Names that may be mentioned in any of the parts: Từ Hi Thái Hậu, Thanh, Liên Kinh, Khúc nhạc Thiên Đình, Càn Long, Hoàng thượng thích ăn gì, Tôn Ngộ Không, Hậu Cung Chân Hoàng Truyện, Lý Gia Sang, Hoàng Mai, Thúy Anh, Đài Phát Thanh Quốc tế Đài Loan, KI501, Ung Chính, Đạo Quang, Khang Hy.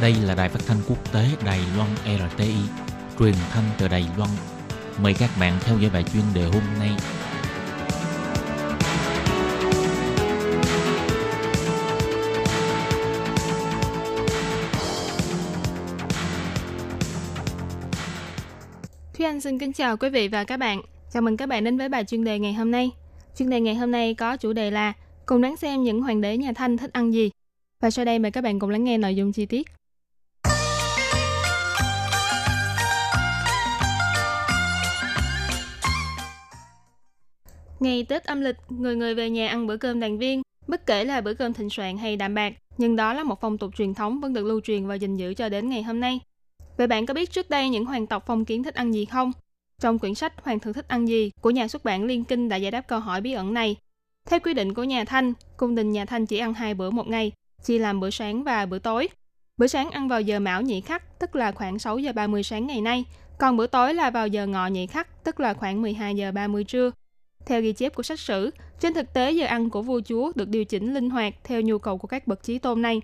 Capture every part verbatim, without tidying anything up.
Đây là Đài Phát Thanh Quốc tế Đài Loan rờ tê i, truyền thanh từ Đài Loan. Mời các bạn theo dõi bài chuyên đề hôm nay. Thúy Anh xin kính chào quý vị và các bạn. Chào mừng các bạn đến với bài chuyên đề ngày hôm nay. Chuyên đề ngày hôm nay có chủ đề là cùng đón xem những hoàng đế nhà Thanh thích ăn gì. Và sau đây mời các bạn cùng lắng nghe nội dung chi tiết. Ngày Tết âm lịch, người người về nhà ăn bữa cơm đoàn viên, bất kể là bữa cơm thịnh soạn hay đạm bạc, nhưng đó là một phong tục truyền thống vẫn được lưu truyền và gìn giữ cho đến ngày hôm nay. Vậy bạn có biết trước đây những hoàng tộc phong kiến thích ăn gì không? Trong quyển sách Hoàng thượng thích ăn gì của nhà xuất bản Liên Kinh đã giải đáp câu hỏi bí ẩn này. Theo quy định của nhà Thanh, cung đình nhà Thanh chỉ ăn hai bữa một ngày, chia làm bữa sáng và bữa tối. Bữa sáng ăn vào giờ Mão nhị khắc, tức là khoảng sáu giờ ba mươi sáng ngày nay, còn bữa tối là vào giờ Ngọ nhị khắc, tức là khoảng mười hai giờ ba mươi trưa. Theo ghi chép của sách sử, trên thực tế giờ ăn của vua chúa được điều chỉnh linh hoạt theo nhu cầu của các bậc chí tôn này.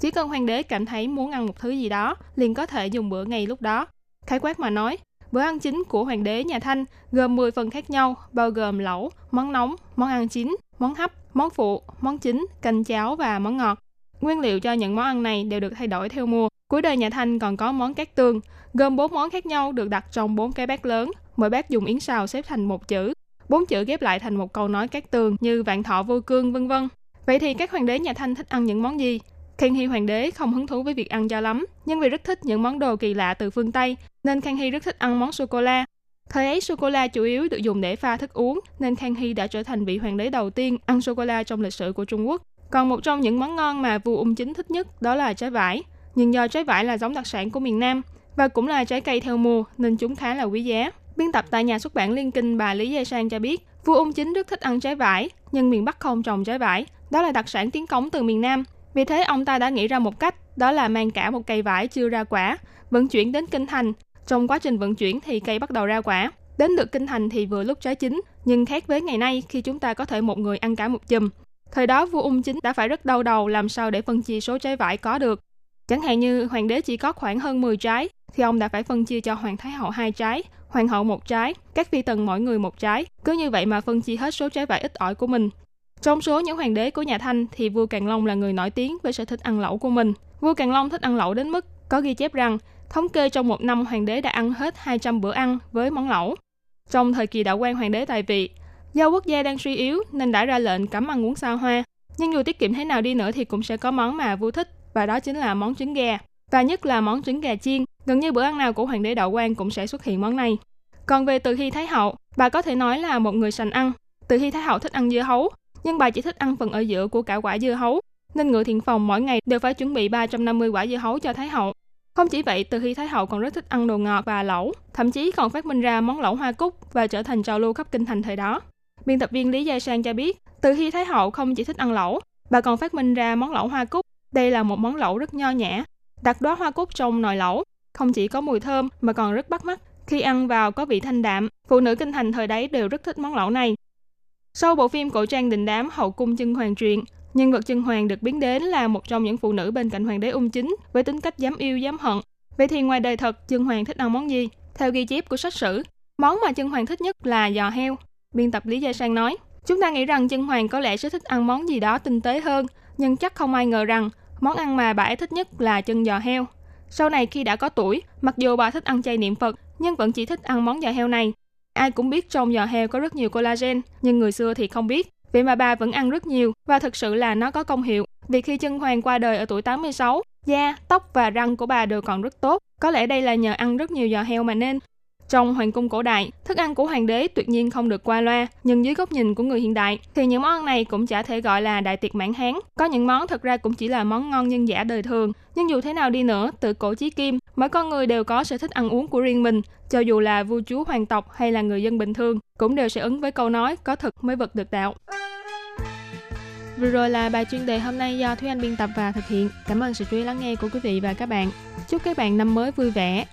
Chỉ cần hoàng đế cảm thấy muốn ăn một thứ gì đó, liền có thể dùng bữa ngay lúc đó. Khái quát mà nói, bữa ăn chính của hoàng đế nhà Thanh gồm mười phần khác nhau, bao gồm lẩu, món nóng, món ăn chín, món hấp, món phụ, món chính, canh cháo và món ngọt. Nguyên liệu cho những món ăn này đều được thay đổi theo mùa. Cuối đời nhà Thanh còn có món cát tương, gồm bốn món khác nhau được đặt trong bốn cái bát lớn, mỗi bát dùng yến xào xếp thành một chữ. Bốn chữ ghép lại thành một câu nói cát tường như vạn thọ vô cương, vân vân. Vậy thì các hoàng đế nhà Thanh thích ăn những món gì? Khang Hy hoàng đế không hứng thú với việc ăn cho lắm, nhưng vì rất thích những món đồ kỳ lạ từ phương Tây, nên Khang Hy rất thích ăn món sô-cô-la. Thời ấy sô-cô-la chủ yếu được dùng để pha thức uống, nên Khang Hy đã trở thành vị hoàng đế đầu tiên ăn sô-cô-la trong lịch sử của Trung Quốc. Còn một trong những món ngon mà vua Ung Chính thích nhất đó là trái vải. Nhưng do trái vải là giống đặc sản của miền Nam và cũng là trái cây theo mùa nên chúng khá là quý giá. Biên tập tại nhà xuất bản Liên Kinh bà Lý Gia Sang cho biết, vua Ung Chính rất thích ăn trái vải, nhưng miền Bắc không trồng trái vải, đó là đặc sản tiến cống từ miền Nam. Vì thế ông ta đã nghĩ ra một cách, đó là mang cả một cây vải chưa ra quả, vận chuyển đến Kinh Thành. Trong quá trình vận chuyển thì cây bắt đầu ra quả, đến được Kinh Thành thì vừa lúc trái chín, nhưng khác với ngày nay khi chúng ta có thể một người ăn cả một chùm. Thời đó vua Ung Chính đã phải rất đau đầu làm sao để phân chia số trái vải có được. Chẳng hạn như hoàng đế chỉ có khoảng hơn mười trái, thì ông đã phải phân chia cho hoàng thái hậu hai trái, hoàng hậu một trái, các phi tần mỗi người một trái. Cứ như vậy mà phân chia hết số trái vải ít ỏi của mình. Trong số những hoàng đế của nhà Thanh thì vua Càn Long là người nổi tiếng với sở thích ăn lẩu của mình. Vua Càn Long thích ăn lẩu đến mức có ghi chép rằng thống kê trong một năm hoàng đế đã ăn hết hai trăm bữa ăn với món lẩu. Trong thời kỳ đạo Quang hoàng đế tại vị, do quốc gia đang suy yếu nên đã ra lệnh cấm ăn uống xa hoa. Nhưng dù tiết kiệm thế nào đi nữa thì cũng sẽ có món mà vua thích, và đó chính là món trứng gà. Và nhất là món trứng gà chiên, gần như bữa ăn nào của hoàng đế đạo Quang cũng sẽ xuất hiện món này. Còn về Từ Hi Thái Hậu, bà có thể nói là một người sành ăn. Từ Hi Thái Hậu thích ăn dưa hấu, nhưng bà chỉ thích ăn phần ở giữa của cả quả dưa hấu, nên ngựa thiện phòng mỗi ngày đều phải chuẩn bị ba trăm năm mươi quả dưa hấu cho Thái Hậu. Không chỉ vậy, Từ Hi Thái Hậu còn rất thích ăn đồ ngọt và lẩu, thậm chí còn phát minh ra món lẩu hoa cúc và trở thành trào lưu khắp Kinh Thành thời đó. Biên tập viên Lý Gia Sang cho biết, Từ Hi Thái Hậu không chỉ thích ăn lẩu, bà còn phát minh ra món lẩu hoa cúc. Đây là một món lẩu rất nho nhã, đặt đóa hoa cúc trong nồi lẩu, không chỉ có mùi thơm mà còn rất bắt mắt, khi ăn vào có vị thanh đạm. Phụ nữ Kinh Thành thời đấy đều rất thích món lẩu này. Sau bộ phim cổ trang đình đám Hậu Cung Chân Hoàng Truyện, nhân vật Chân Hoàng được biến đến là một trong những phụ nữ bên cạnh hoàng đế Ung Chính với tính cách dám yêu dám hận. Vậy thì ngoài đời thật, Chân Hoàng thích ăn món gì? Theo ghi chép của sách sử, món mà Chân Hoàng thích nhất là giò heo. Biên tập Lý Gia Sang nói, chúng ta nghĩ rằng Chân Hoàng có lẽ sẽ thích ăn món gì đó tinh tế hơn, nhưng chắc không ai ngờ rằng món ăn mà bà ấy thích nhất là chân giò heo. Sau này khi đã có tuổi, mặc dù bà thích ăn chay niệm Phật, nhưng vẫn chỉ thích ăn món giò heo này. Ai cũng biết trong giò heo có rất nhiều collagen, nhưng người xưa thì không biết. Vậy mà bà vẫn ăn rất nhiều, và thực sự là nó có công hiệu. Vì khi Chân Hoàng qua đời ở tuổi tám mươi sáu, da, tóc và răng của bà đều còn rất tốt. Có lẽ đây là nhờ ăn rất nhiều giò heo mà nên. Trong hoàng cung cổ đại, thức ăn của hoàng đế tuyệt nhiên không được qua loa, nhưng dưới góc nhìn của người hiện đại thì những món ăn này cũng chả thể gọi là đại tiệc mãn hán. Có những món thật ra cũng chỉ là món ngon nhân giả đời thường, nhưng dù thế nào đi nữa, từ cổ chí kim, mỗi con người đều có sở thích ăn uống của riêng mình, cho dù là vua chúa hoàng tộc hay là người dân bình thường, cũng đều sẽ ứng với câu nói có thực mới vật được đạo. Vừa rồi là bài chuyên đề hôm nay do Thúy Anh biên tập và thực hiện. Cảm ơn sự chú ý lắng nghe của quý vị và các bạn. Chúc các bạn năm mới vui vẻ,